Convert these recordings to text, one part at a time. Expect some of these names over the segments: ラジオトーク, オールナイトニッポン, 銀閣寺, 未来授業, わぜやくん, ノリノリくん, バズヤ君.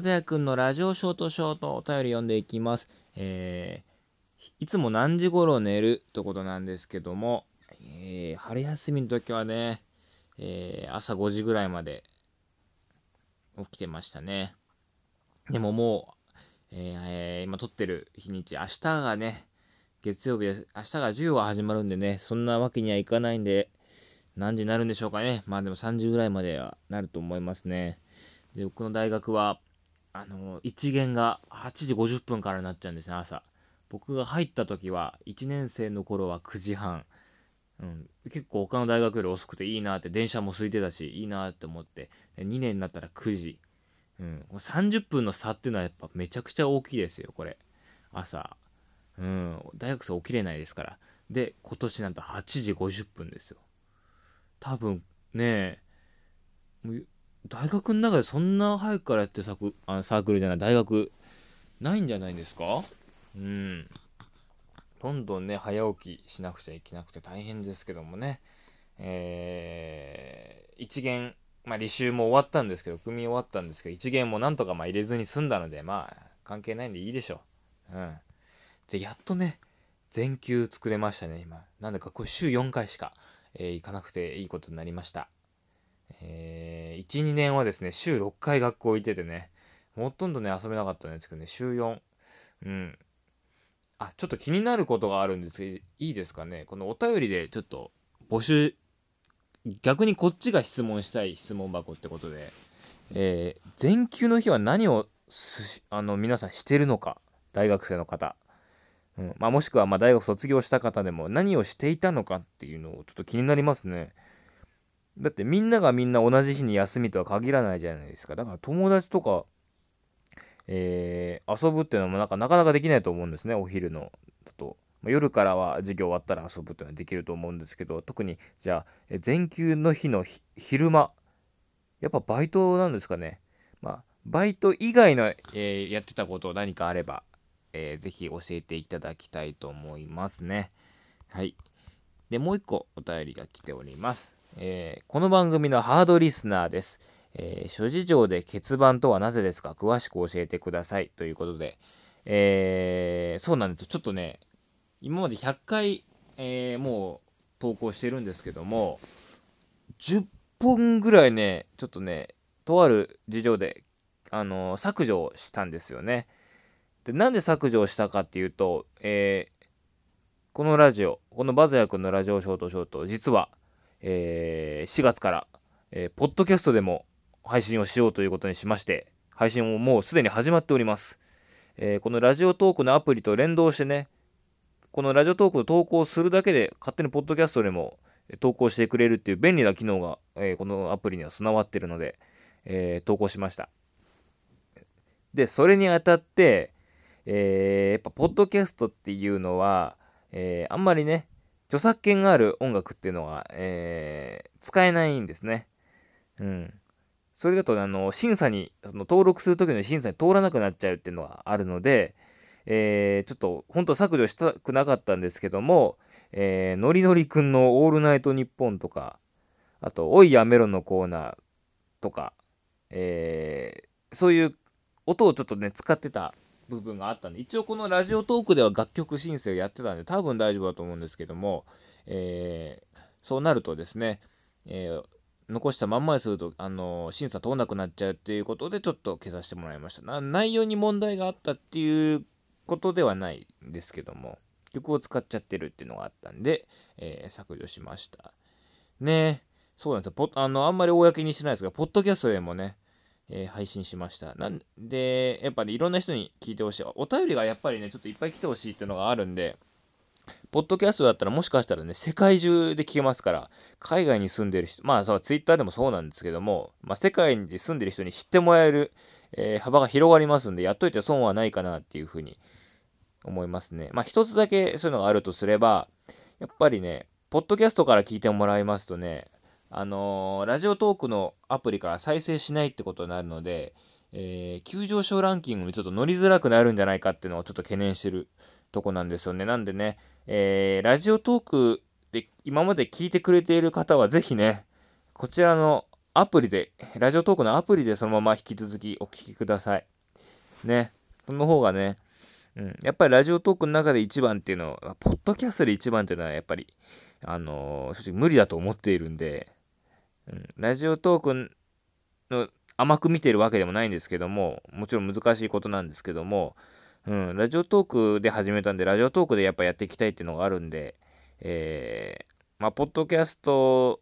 和也くんのラジオショートショートお便り読んでいきます。いつも何時頃寝るってことなんですけども、春休みの時はね、朝5時ぐらいまで起きてましたね。でももう、今撮ってる日にち、明日がね、月曜日で、明日が10話始まるんでね、そんなわけにはいかないんで、何時になるんでしょうかね。まあでも3時ぐらいまではなると思いますね。で、僕の大学は、一限が8時50分からになっちゃうんですね、朝。僕が入った時は、1年生の頃は9時半。結構他の大学より遅くていいなって、電車も空いてたし、いいなって思って、2年になったら9時。30分の差っていうのはやっぱめちゃくちゃ大きいですよ、これ。朝。大学生起きれないですから。で、今年なんと8時50分ですよ。多分ね、大学の中でそんな早くからやってるサークルじゃない、大学ないんじゃないですか？どんどんね、早起きしなくちゃいけなくて大変ですけどもね。一限、履修も終わったんですけど、組終わったんですけど、一限もなんとか入れずに済んだので、関係ないんでいいでしょう。で、やっとね、全休作れましたね、今。なんだかこれ週4回しか。行かなくていいことになりました。1、2年はですね、週6回学校行っててね、ほとんどね、遊べなかったんですけどね、週4。ちょっと気になることがあるんですけど、いいですかね。このお便りでちょっと募集、逆にこっちが質問したい質問箱ってことで、全休の日は何を皆さんしてるのか、大学生の方。もしくは大学卒業した方でも何をしていたのかっていうのをちょっと気になりますね。だってみんながみんな同じ日に休みとは限らないじゃないですか。だから友達とか、遊ぶっていうのもなかなかできないと思うんですね、お昼のだと。夜からは授業終わったら遊ぶっていうのはできると思うんですけど、特にじゃあ全休の日の昼間、やっぱバイトなんですかね。バイト以外の、やってたこと何かあれば、ぜひ教えていただきたいと思いますね。はい。で、もう一個お便りが来ております。この番組のハードリスナーです。諸事情で欠番とはなぜですか？詳しく教えてください。ということで、そうなんですよ。ちょっとね、今まで100回、もう投稿してるんですけども、10本ぐらいね、ちょっとね、とある事情で、削除したんですよね。で、なんで削除したかっていうと、このラジオ、このバズヤ君のラジオショートショート、実は、4月から、ポッドキャストでも配信をしようということにしまして、配信ももうすでに始まっております。このラジオトークのアプリと連動してね、このラジオトークを投稿するだけで、勝手にポッドキャストでも投稿してくれるっていう便利な機能が、このアプリには備わってるので、投稿しました。で、それにあたって、やっぱポッドキャストっていうのは、あんまりね、著作権がある音楽っていうのは、使えないんですね。それだと審査に、その登録する時の審査に通らなくなっちゃうっていうのはあるので、ちょっと本当は削除したくなかったんですけども、ノリノリくんのオールナイトニッポンとか、あとおいやめろのコーナーとか、そういう音をちょっとね使ってた部分があったんで、一応このラジオトークでは楽曲申請をやってたんで多分大丈夫だと思うんですけども、そうなるとですね、残したまんまにすると、審査通んなくなっちゃうっていうことでちょっと消させてもらいました。内容に問題があったっていうことではないんですけども、曲を使っちゃってるっていうのがあったんで、削除しましたね。そうなんですよ。あんまり公にしてないですが、ポッドキャストでもね、配信しました。なんで、やっぱりいろんな人に聞いてほしい。お便りがやっぱりね、ちょっといっぱい来てほしいっていうのがあるんで、ポッドキャストだったらもしかしたらね、世界中で聞けますから、海外に住んでる人、ツイッターでもそうなんですけども、世界に住んでる人に知ってもらえる、幅が広がりますんで、やっといて損はないかなっていうふうに思いますね。一つだけそういうのがあるとすれば、やっぱりね、ポッドキャストから聞いてもらいますとね、ラジオトークのアプリから再生しないってことになるので、急上昇ランキングにちょっと乗りづらくなるんじゃないかっていうのをちょっと懸念してるとこなんですよね。なんでね、ラジオトークで今まで聞いてくれている方はぜひね、こちらのアプリで、ラジオトークのアプリでそのまま引き続きお聞きください。ね。その方がね、やっぱりラジオトークの中で一番っていうのは、ポッドキャストで一番っていうのはやっぱり、正直無理だと思っているんで、ラジオトークの甘く見てるわけでもないんですけども、もちろん難しいことなんですけども、ラジオトークで始めたんで、ラジオトークでやっぱやっていきたいっていうのがあるんで、ポッドキャスト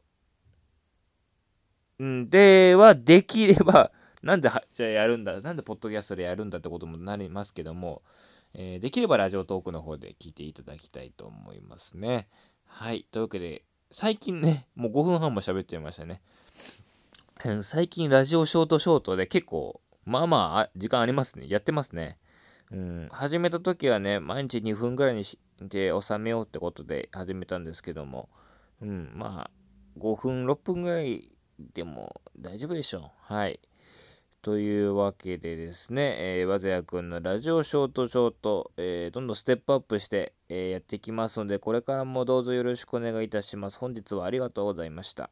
ではできれば、なんでポッドキャストでやるんだってこともなりますけども、できればラジオトークの方で聞いていただきたいと思いますね。はい。というわけで、最近ね、もう5分半も喋っちゃいましたね。最近ラジオショートで結構、時間ありますね。やってますね。始めた時はね、毎日2分ぐらいにして収めようってことで始めたんですけども、5分、6分ぐらいでも大丈夫でしょう。はい。というわけでですね、わぜやくんのラジオショート、どんどんステップアップして、やっていきますので、これからもどうぞよろしくお願いいたします。本日はありがとうございました。